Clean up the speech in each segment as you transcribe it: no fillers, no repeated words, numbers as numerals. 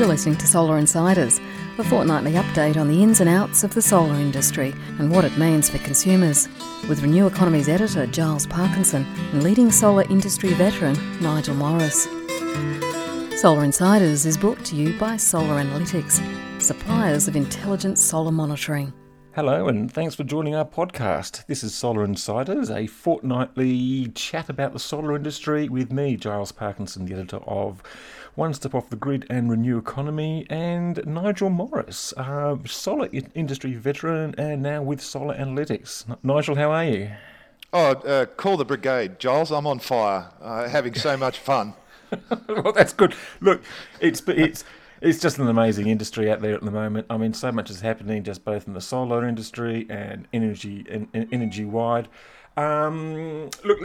You're listening to Solar Insiders, a fortnightly update on the ins and outs of the solar industry and what it means for consumers, with Renew Economy's editor Giles Parkinson and leading solar industry veteran Nigel Morris. Solar Insiders is brought to you by Solar Analytics, suppliers of intelligent solar monitoring. Hello and thanks for joining our podcast. This is Solar Insiders, a fortnightly chat about the solar industry with me, Giles Parkinson, the editor of One Step Off the Grid and Renew Economy, and Nigel Morris, a solar industry veteran and now with Solar Analytics. Nigel, how are you? Call the brigade, Giles. I'm on fire, having so much fun. Well, that's good. Look, It's just an amazing industry out there at the moment. I mean, so much is happening just both in the solar industry and energy wide. Look,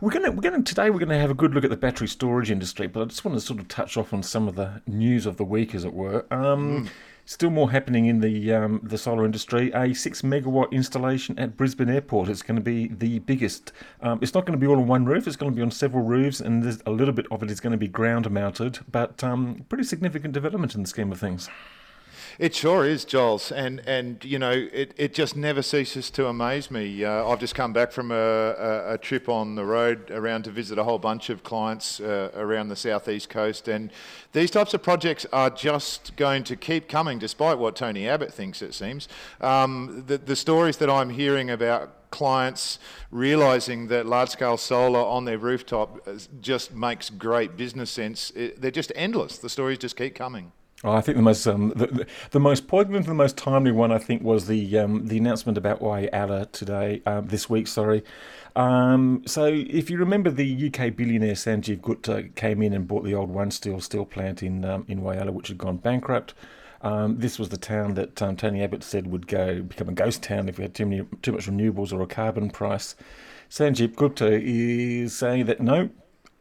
we're going to have a good look at the battery storage industry, but I just want to sort of touch off on some of the news of the week, as it were. Still more happening in the solar industry. A 6 megawatt installation at Brisbane Airport is going to be the biggest. It's not going to be all on one roof. It's going to be on several roofs, and there's a little bit of it is going to be ground mounted. But pretty significant development in the scheme of things. It sure is, Giles, and you know it just never ceases to amaze me. I've just come back from a trip on the road around to visit a whole bunch of clients around the southeast coast, and these types of projects are just going to keep coming, despite what Tony Abbott thinks. It seems the stories that I'm hearing about clients realising that large-scale solar on their rooftop just makes great business sense. They're just endless. The stories just keep coming. Oh, I think the most poignant, the most timely one, I think, was the announcement about Whyalla this week. So if you remember, the UK billionaire Sanjeev Gupta came in and bought the old One Steel plant in Whyalla, which had gone bankrupt. This was the town that Tony Abbott said would become a ghost town if we had too much renewables or a carbon price. Sanjeev Gupta is saying that no,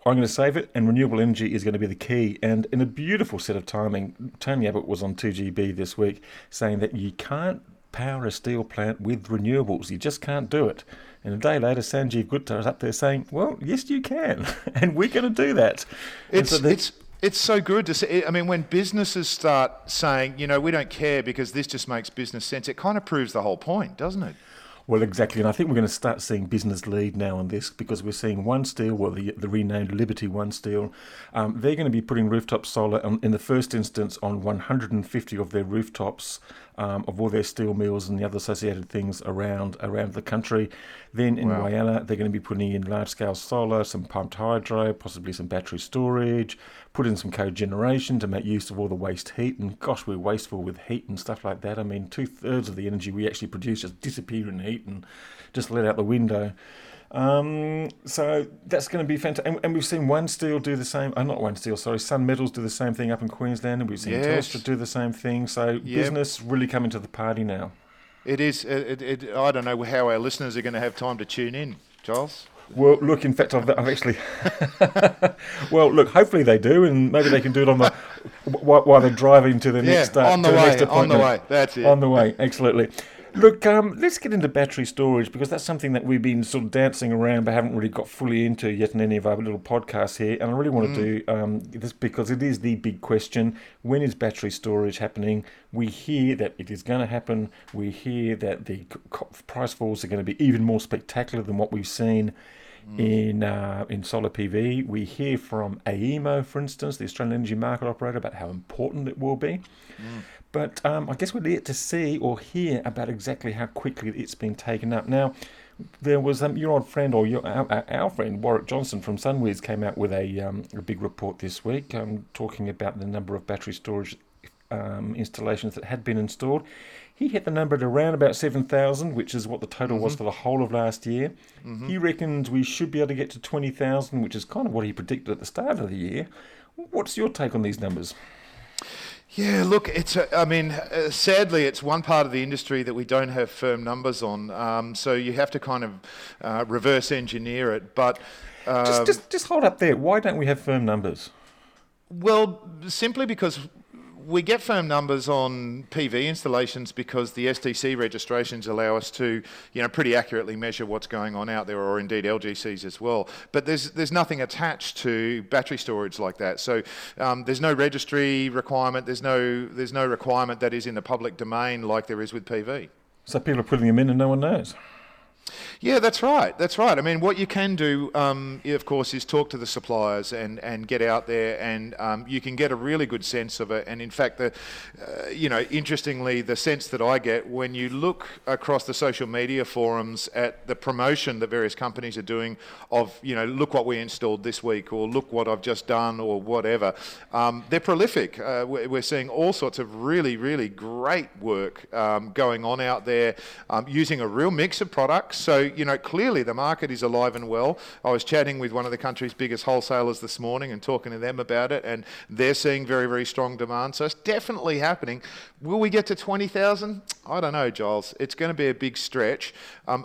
I'm going to save it, and renewable energy is going to be the key. And in a beautiful set of timing, Tony Abbott was on 2GB this week saying that you can't power a steel plant with renewables. You just can't do it. And a day later, Sanjeev Gupta is up there saying, well, yes, you can, and we're going to do that. It's so good to see. I mean, when businesses start saying, you know, we don't care because this just makes business sense, it kind of proves the whole point, doesn't it? Well, exactly, and I think we're going to start seeing business lead now on this, because we're seeing One Steel, well, the renamed Liberty One Steel. They're going to be putting rooftop solar in the first instance on 150 of their rooftops of all their steel mills and the other associated things around the country. Then in Whyalla, they're going to be putting in large-scale solar, some pumped hydro, possibly some battery storage, put in some cogeneration to make use of all the waste heat. And gosh, we're wasteful with heat and stuff like that. I mean, 2/3 of the energy we actually produce just disappear in heat and just let out the window. So that's going to be fantastic. And we've seen One Steel do the same. Sun Metals do the same thing up in Queensland, and we've seen Telstra do the same thing. So business really coming to the party now. It is. I don't know how our listeners are going to have time to tune in, Giles. Well, look, in fact, I've actually... Well, look, hopefully they do, and maybe they can do it on the while they're driving to the next appointment. On the way, that's it. On the way, absolutely. Look, let's get into battery storage, because that's something that we've been sort of dancing around but haven't really got fully into yet in any of our little podcasts here. And I really want to do this because it is the big question. When is battery storage happening? We hear that it is going to happen. We hear that the price falls are going to be even more spectacular than what we've seen in solar PV. We hear from AEMO, for instance, the Australian Energy Market Operator, about how important it will be. But I guess we're yet to see or hear about exactly how quickly it's been taken up. Now, there was our friend Warwick Johnson from Sunwiz came out with a big report this week talking about the number of battery storage installations that had been installed. He hit the number at around about 7,000, which is what the total was for the whole of last year. He reckons we should be able to get to 20,000, which is kind of what he predicted at the start of the year. What's your take on these numbers? Yeah, look, sadly, it's one part of the industry that we don't have firm numbers on, so you have to kind of reverse engineer it. But just hold up there. Why don't we have firm numbers? Well, simply because We get firm numbers on PV installations because the STC registrations allow us to, pretty accurately measure what's going on out there, or indeed LGCs as well. But there's nothing attached to battery storage like that. So there's no registry requirement. There's no requirement that is in the public domain like there is with PV. So people are putting them in and no one knows. Yeah, that's right. That's right. I mean, what you can do, of course, is talk to the suppliers and get out there, and you can get a really good sense of it. And in fact, interestingly, the sense that I get when you look across the social media forums at the promotion that various companies are doing of, look what we installed this week, or look what I've just done, or whatever, they're prolific. We're seeing all sorts of really, really great work going on out there, using a real mix of products. So, clearly the market is alive and well. I was chatting with one of the country's biggest wholesalers this morning and talking to them about it, and they're seeing very, very strong demand. So it's definitely happening. Will we get to 20,000? I don't know, Giles. It's going to be a big stretch,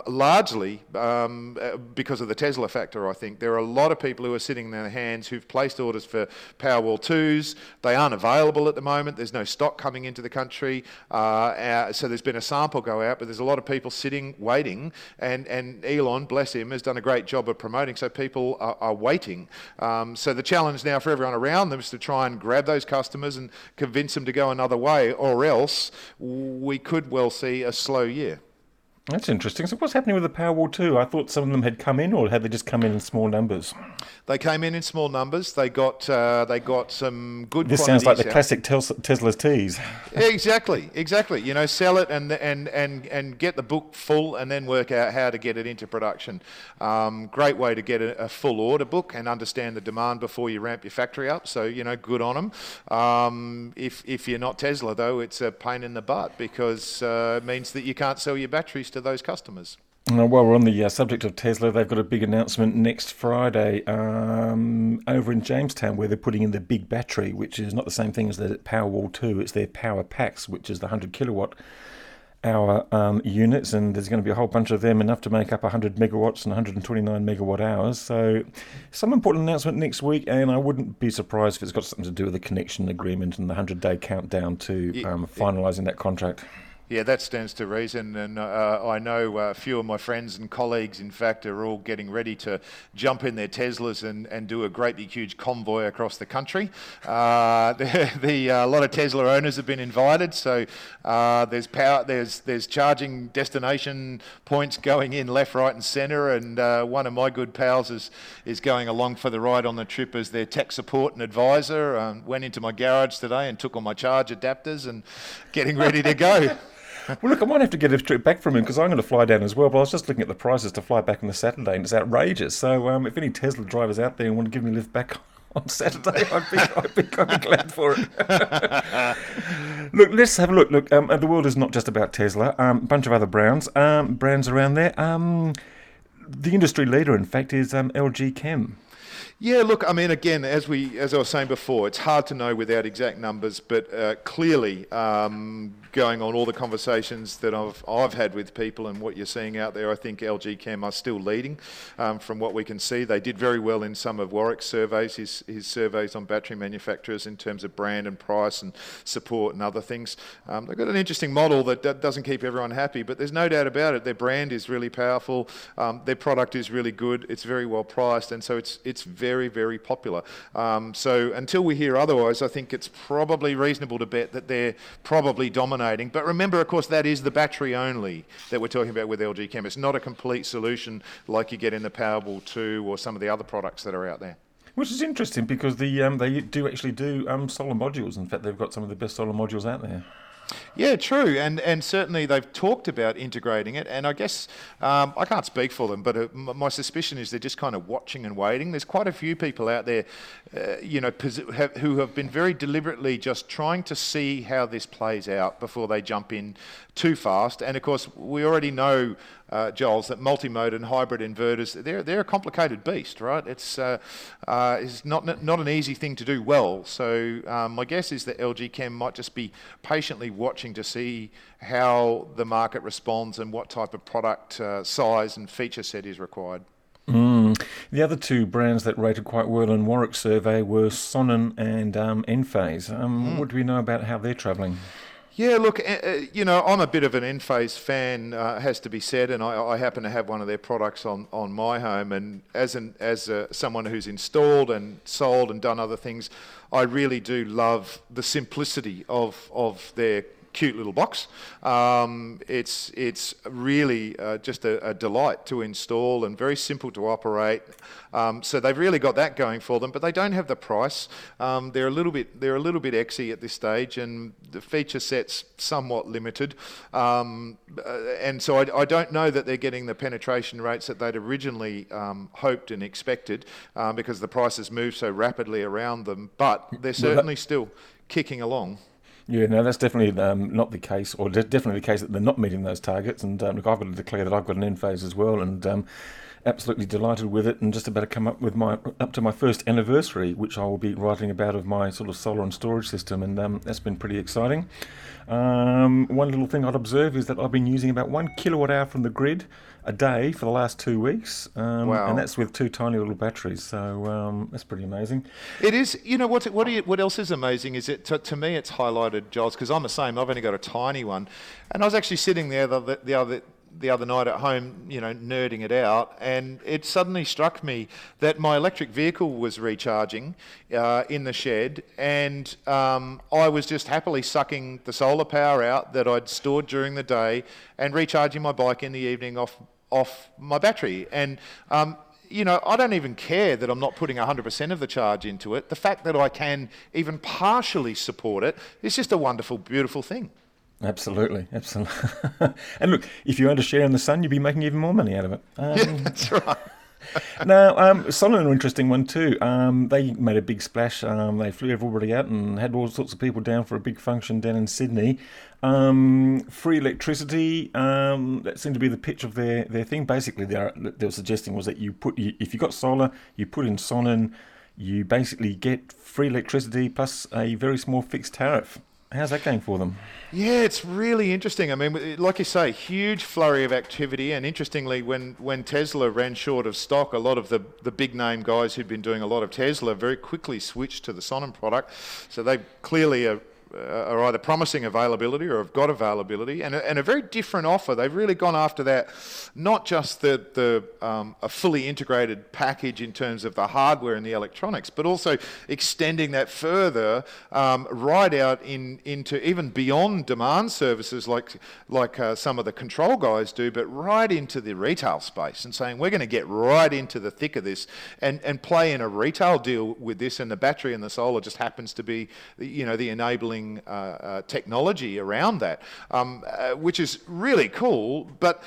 largely because of the Tesla factor, I think. There are a lot of people who are sitting in their hands who've placed orders for Powerwall 2s. They aren't available at the moment. There's no stock coming into the country. So there's been a sample go out, but there's a lot of people sitting, waiting. And Elon, bless him, has done a great job of promoting, so people are waiting. So the challenge now for everyone around them is to try and grab those customers and convince them to go another way, or else we could well see a slow year. That's interesting. So what's happening with the Powerwall 2? I thought some of them had come in, or had they just come in small numbers? They came in small numbers. They got some good quantities. This sounds like the classic Tesla's tease. Exactly. Sell it and get the book full, and then work out how to get it into production. Great way to get a full order book and understand the demand before you ramp your factory up. So, good on them. If you're not Tesla, though, it's a pain in the butt, because it means that you can't sell your batteries to those customers. Now, while we're on the subject of Tesla, they've got a big announcement next Friday over in Jamestown, where they're putting in the big battery, which is not the same thing as the Powerwall 2. It's their Power Packs, which is the 100 kilowatt hour units, and there's going to be a whole bunch of them, enough to make up 100 megawatts and 129 megawatt hours. So some important announcement next week, and I wouldn't be surprised if it's got something to do with the connection agreement and the 100-day countdown to finalising that contract. Yeah, that stands to reason, and I know a few of my friends and colleagues, in fact, are all getting ready to jump in their Teslas and do a great big huge convoy across the country. A lot of Tesla owners have been invited, so there's charging destination points going in left, right and centre, and one of my good pals is going along for the ride on the trip as their tech support and advisor. Went into my garage today and took all my charge adapters and getting ready to go. Well, look, I might have to get a trip back from him, because I'm going to fly down as well. But I was just looking at the prices to fly back on the Saturday, and it's outrageous. So if any Tesla drivers out there want to give me a lift back on Saturday, I think I'd be glad for it. Look, let's have a look. Look, the world is not just about Tesla. A bunch of other brands around there. The industry leader, in fact, is LG Chem. Yeah, look, I mean, again, as I was saying before, it's hard to know without exact numbers, but clearly going on all the conversations that I've had with people and what you're seeing out there, I think LG Chem are still leading from what we can see. They did very well in some of Warwick's surveys, his surveys on battery manufacturers, in terms of brand and price and support and other things. They've got an interesting model that doesn't keep everyone happy, but there's no doubt about it. Their brand is really powerful. Their product is really good. It's very well priced, and so it's very, very popular. So until we hear otherwise, I think it's probably reasonable to bet that they're probably dominating. But remember, of course, that is the battery only that we're talking about with LG Chem. It's not a complete solution like you get in the Powerwall 2 or some of the other products that are out there. Which is interesting, because they do actually do solar modules. In fact, they've got some of the best solar modules out there. Yeah, true, and certainly they've talked about integrating it, and I guess, I can't speak for them, but my suspicion is they're just kind of watching and waiting. There's quite a few people out there, who have been very deliberately just trying to see how this plays out before they jump in too fast. And of course, we already know, Giles, that multimode and hybrid inverters—they're a complicated beast, right? It's not an easy thing to do well. So my guess is that LG Chem might just be patiently watching to see how the market responds and what type of product size and feature set is required. Mm. The other two brands that rated quite well in Warwick's survey were Sonnen and Enphase. What do we know about how they're travelling? Yeah, look, you know, I'm a bit of an Enphase fan, has to be said, and I happen to have one of their products on my home. And as someone who's installed and sold and done other things, I really do love the simplicity of their cute little box. It's really just a delight to install and very simple to operate. So they've really got that going for them, but they don't have the price. They're a little bit exy at this stage, and the feature set's somewhat limited. And so I don't know that they're getting the penetration rates that they'd originally hoped and expected, because the prices move so rapidly around them. But they're certainly still kicking along. Yeah, no, that's definitely not the case, or definitely the case that they're not meeting those targets. And look, I've got to declare that I've got an Enphase as well, and absolutely delighted with it, and just about to come up with up to my first anniversary, which I will be writing about of my sort of solar and storage system, and that's been pretty exciting. One little thing I'd observe is that I've been using about 1 kilowatt hour from the grid a day for the last 2 weeks, wow. And that's with two tiny little batteries, so that's pretty amazing. It is. You know what else is amazing is it to me it's highlighted, Giles, because I'm the same. I've only got a tiny one, and I was actually sitting there the other night at home, you know, nerding it out, and it suddenly struck me that my electric vehicle was recharging in the shed, and I was just happily sucking the solar power out that I'd stored during the day and recharging my bike in the evening off my battery. And you know, I don't even care that I'm not putting 100% of the charge into it. The fact that I can even partially support it is just a wonderful, beautiful thing. Absolutely. And look, if you owned a share in the Sun, you'd be making even more money out of it. Yeah, that's right. Now, Sonnen, an interesting one too. They made a big splash. They flew everybody out and had all sorts of people down for a big function down in Sydney. Free electricity, that seemed to be the pitch of their thing. Basically, they were suggesting was that if you got solar, you put in Sonnen, you basically get free electricity plus a very small fixed tariff. How's that going for them? Yeah, it's really interesting. I mean, like you say, huge flurry of activity. And interestingly, when Tesla ran short of stock, a lot of the big-name guys who'd been doing a lot of Tesla very quickly switched to the Sonnen product. So they clearly are either promising availability or have got availability. And a very different offer. They've really gone after that, not just a fully integrated package in terms of the hardware and the electronics, but also extending that further right out into even beyond demand services like some of the control guys do, but right into the retail space and saying, we're going to get right into the thick of this and play in a retail deal with this, and the battery and the solar just happens to be, you know, the enabling technology around that, which is really cool. But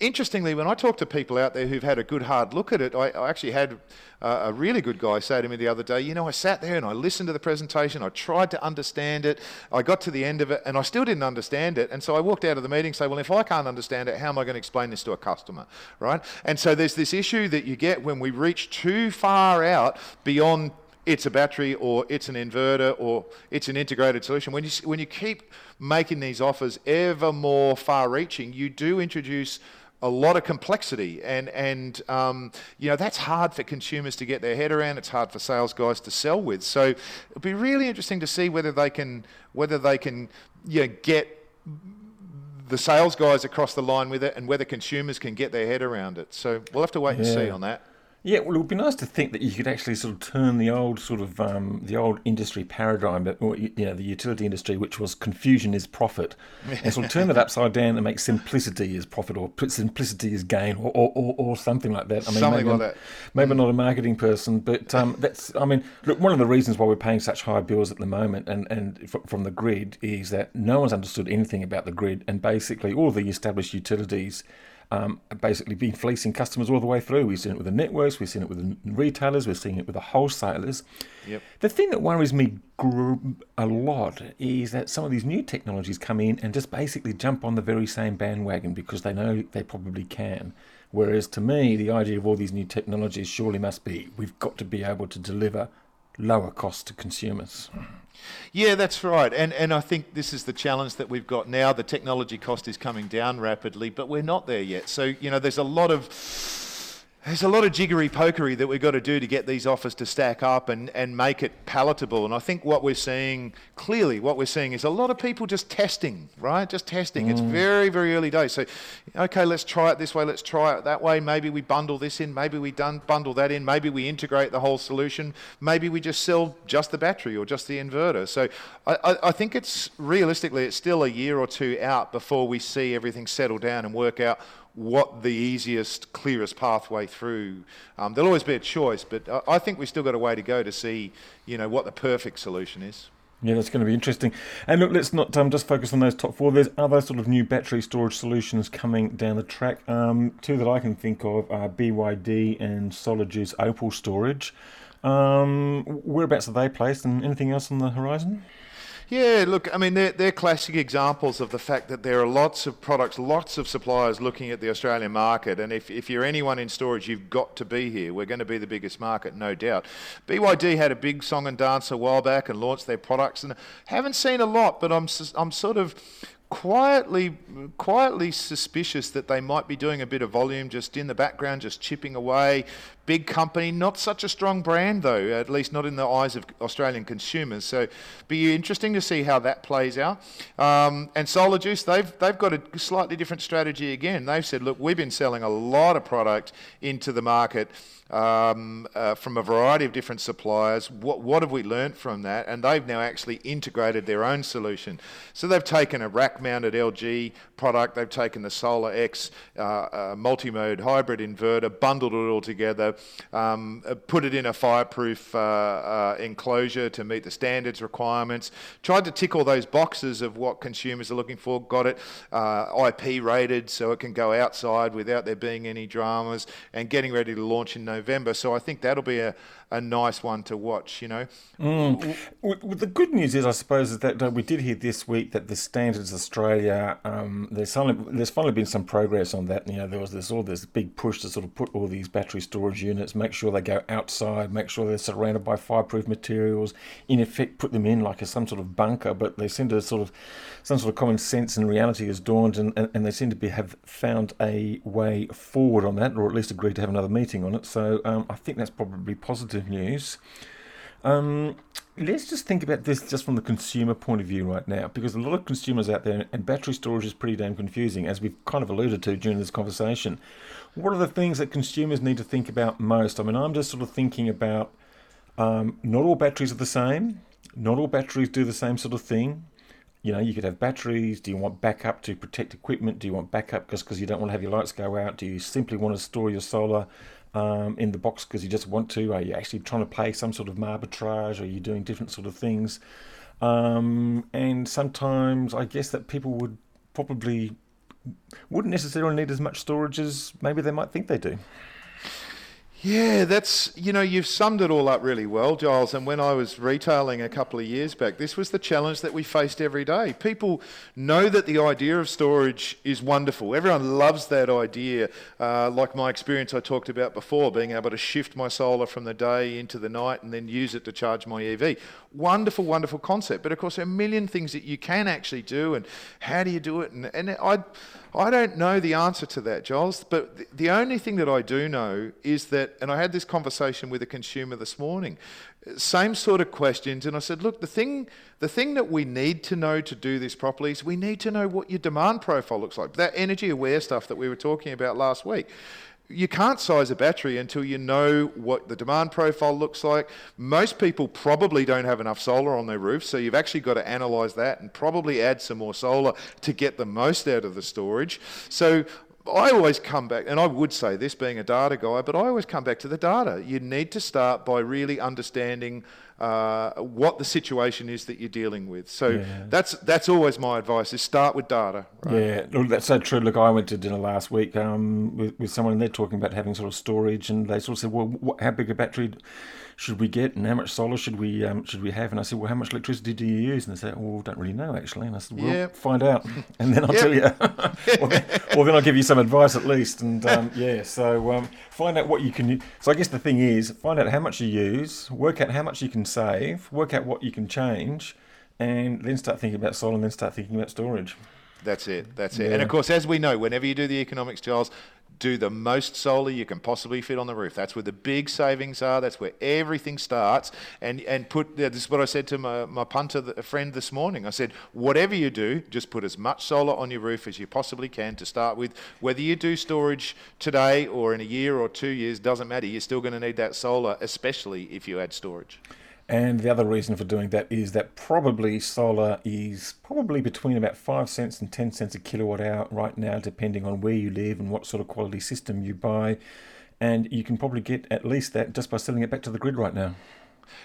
interestingly, when I talk to people out there who've had a good hard look at it, I actually had a really good guy say to me the other day, you know, I sat there and I listened to the presentation, I tried to understand it, I got to the end of it and I still didn't understand it. And so I walked out of the meeting saying, well, if I can't understand it, how am I going to explain this to a customer, right? And so there's this issue that you get when we reach too far out beyond it's a battery or it's an inverter or it's an integrated solution. When you keep making these offers ever more far-reaching, you do introduce a lot of complexity, and you know, that's hard for consumers to get their head around. It's hard for sales guys to sell with. So it'll be really interesting to see whether they can get the sales guys across the line with it, and whether consumers can get their head around it. So we'll have to wait and see on that. Yeah, well, it would be nice to think that you could actually sort of turn the old the old industry paradigm, or, you know, the utility industry, which was confusion is profit, and sort of turn that upside down and make simplicity is profit, or simplicity is gain, or something like that. I mean, something like that. Maybe not a marketing person, but that's. I mean, look, one of the reasons why we're paying such high bills at the moment, and from the grid, is that no one's understood anything about the grid, and basically all the established utilities. Basically been fleecing customers all the way through. We've seen it with the networks, we've seen it with the retailers, we're seeing it with the wholesalers. Yep. The thing that worries me a lot is that some of these new technologies come in and just basically jump on the very same bandwagon because they know they probably can. Whereas to me, the idea of all these new technologies surely must be, we've got to be able to deliver lower cost to consumers. Yeah, that's right. And I think this is the challenge that we've got now. The technology cost is coming down rapidly, but we're not there yet. So, you know, there's a lot of There's a lot of jiggery-pokery that we've got to do to get these offers to stack up and make it palatable. And I think what we're seeing, clearly what we're seeing is a lot of people just testing, right? Just testing. It's very, very early days. So, okay, let's try it this way. Let's try it that way. Maybe we bundle this in. Maybe we bundle that in. Maybe we integrate the whole solution. Maybe we just sell just the battery or just the inverter. So I think it's realistically, it's still a year or two out before we see everything settle down and work out what the easiest, clearest pathway through. There'll always be a choice, but I think we've still got a way to go to see, you know, what the perfect solution is. Yeah, that's going to be interesting. And look, let's not just focus on those top four. There's other sort of new battery storage solutions coming down the track. Two that I can think of are BYD and Solar Juice Opal Storage. Whereabouts are they placed, and anything else on the horizon? Yeah, look, I mean, they're classic examples of the fact that there are lots of products, lots of suppliers looking at the Australian market. And if you're anyone in storage, you've got to be here. We're going to be the biggest market, no doubt. BYD had a big song and dance a while back and launched their products. And haven't seen a lot, but I'm sort of quietly suspicious that they might be doing a bit of volume just in the background, just chipping away. Big company, not such a strong brand though, at least not in the eyes of Australian consumers. So, be interesting to see how that plays out. And Solar Juice, they've got a slightly different strategy again. They've said, look, we've been selling a lot of product into the market from a variety of different suppliers. What have we learned from that? And they've now actually integrated their own solution. So they've taken a rack-mounted LG product, they've taken the Solar X multi-mode hybrid inverter, bundled it all together, put it in a fireproof enclosure to meet the standards requirements, tried to tick all those boxes of what consumers are looking for, got it IP rated so it can go outside without there being any dramas, and getting ready to launch in November. So I think that'll be a nice one to watch, you know. Well, the good news is, I suppose, is that we did hear this week that the Standards Australia, there's finally been some progress on that. You know, there's all this big push to sort of put all these battery storage units, make sure they go outside, make sure they're surrounded by fireproof materials, in effect put them in like some sort of bunker, but they seem to some sort of common sense and reality has dawned, and they seem to have found a way forward on that, or at least agreed to have another meeting on it. So I think that's probably positive news. Let's just think about this just from the consumer point of view right now, because a lot of consumers out there, and battery storage is pretty damn confusing, as we've kind of alluded to during this conversation. What are the things that consumers need to think about most? I mean, I'm just sort of thinking about not all batteries are the same. Not all batteries do the same sort of thing. You know, you could have batteries. Do you want backup to protect equipment? Do you want backup just because you don't want to have your lights go out? Do you simply want to store your solar in the box because you just want to? Are you actually trying to play some sort of arbitrage? Or are you doing different sort of things? And sometimes I guess that people would probably wouldn't necessarily need as much storage as maybe they might think they do. Yeah, that's, you know, you've summed it all up really well, Giles. And when I was retailing a couple of years back, this was the challenge that we faced every day. People know that the idea of storage is wonderful. Everyone loves that idea. Like my experience I talked about before, being able to shift my solar from the day into the night and then use it to charge my EV. Wonderful, wonderful concept. But of course, there are a million things that you can actually do, and how do you do it? And I don't know the answer to that, Giles. But the only thing that I do know is that, and I had this conversation with a consumer this morning, same sort of questions, and I said, look, the thing that we need to know to do this properly is we need to know what your demand profile looks like, that energy aware stuff that we were talking about last week. You can't size a battery until you know what the demand profile looks like. Most people probably don't have enough solar on their roof, so you've actually got to analyse that and probably add some more solar to get the most out of the storage. So I always come back, and I would say this being a data guy, but I always come back to the data. You need to start by really understanding what the situation is that you're dealing with. So that's always my advice, is start with data. Right? Yeah, look, that's so true. Look, I went to dinner last week with someone, and they're talking about having sort of storage, and they sort of said, well, how big a battery should we get, and how much solar should we have? And I said, well, how much electricity do you use? And they said, well, don't really know, actually. And I said, well, find out, and then I'll tell you. Well, then I'll give you some advice at least. And so find out what you can use. So I guess the thing is, find out how much you use, work out how much you can save, work out what you can change, and then start thinking about solar, and then start thinking about storage. That's it. And of course, as we know, whenever you do the economics, Giles, do the most solar you can possibly fit on the roof. That's where the big savings are. That's where everything starts. And put, this is what I said to my punter friend this morning. I said, whatever you do, just put as much solar on your roof as you possibly can to start with. Whether you do storage today or in a year or 2 years, doesn't matter. You're still going to need that solar, especially if you add storage. And the other reason for doing that is that probably solar is probably between about 5 cents and 10 cents a kilowatt hour right now, depending on where you live and what sort of quality system you buy. And you can probably get at least that just by selling it back to the grid right now.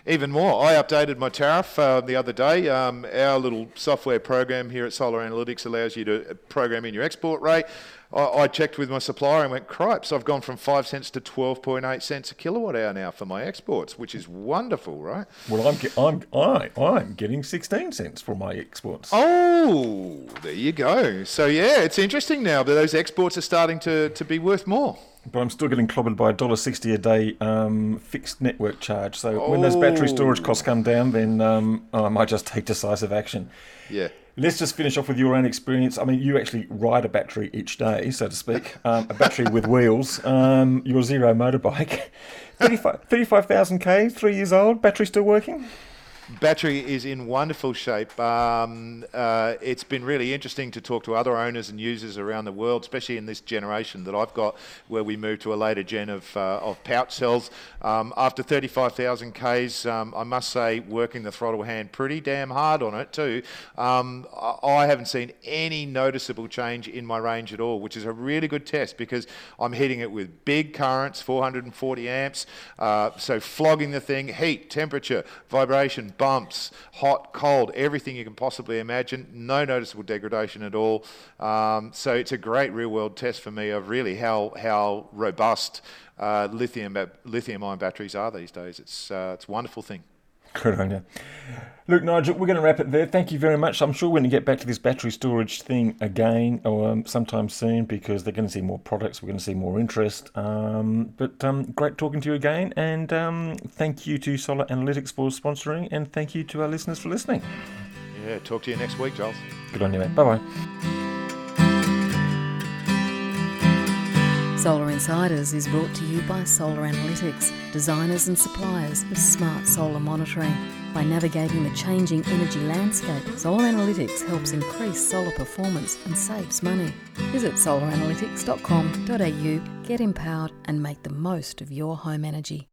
Even more. I updated my tariff the other day. Our little software program here at Solar Analytics allows you to program in your export rate. I checked with my supplier and went, cripes, I've gone from 5 cents to 12.8 cents a kilowatt hour now for my exports, which is wonderful, right? Well, I'm getting 16 cents for my exports. Oh, there you go. So, yeah, it's interesting now that those exports are starting to be worth more. But I'm still getting clobbered by $1.60 a day fixed network charge. So when those battery storage costs come down, then I might just take decisive action. Yeah. Let's just finish off with your own experience. I mean, you actually ride a battery each day, so to speak, a battery with wheels, your Zero motorbike. 35,000 K, 3 years old, battery still working? Battery is in wonderful shape. It's been really interesting to talk to other owners and users around the world, especially in this generation that I've got, where we moved to a later gen of pouch cells. After 35,000 Ks, I must say, working the throttle hand pretty damn hard on it too, I haven't seen any noticeable change in my range at all, which is a really good test because I'm hitting it with big currents, 440 amps, so flogging the thing, heat, temperature, vibration, bumps, hot, cold, everything you can possibly imagine, no noticeable degradation at all. So it's a great real-world test for me of really how robust lithium-ion batteries are these days. It's a wonderful thing. Good on you. Look, Nigel, we're going to wrap it there. Thank you very much. I'm sure we're going to get back to this battery storage thing again sometime soon because they're going to see more products. We're going to see more interest. But great talking to you again. And thank you to Solar Analytics for sponsoring. And thank you to our listeners for listening. Yeah, talk to you next week, Giles. Good on you, man. Bye-bye. Solar Insiders is brought to you by Solar Analytics, designers and suppliers of smart solar monitoring. By navigating the changing energy landscape, Solar Analytics helps increase solar performance and saves money. Visit solaranalytics.com.au, get empowered and make the most of your home energy.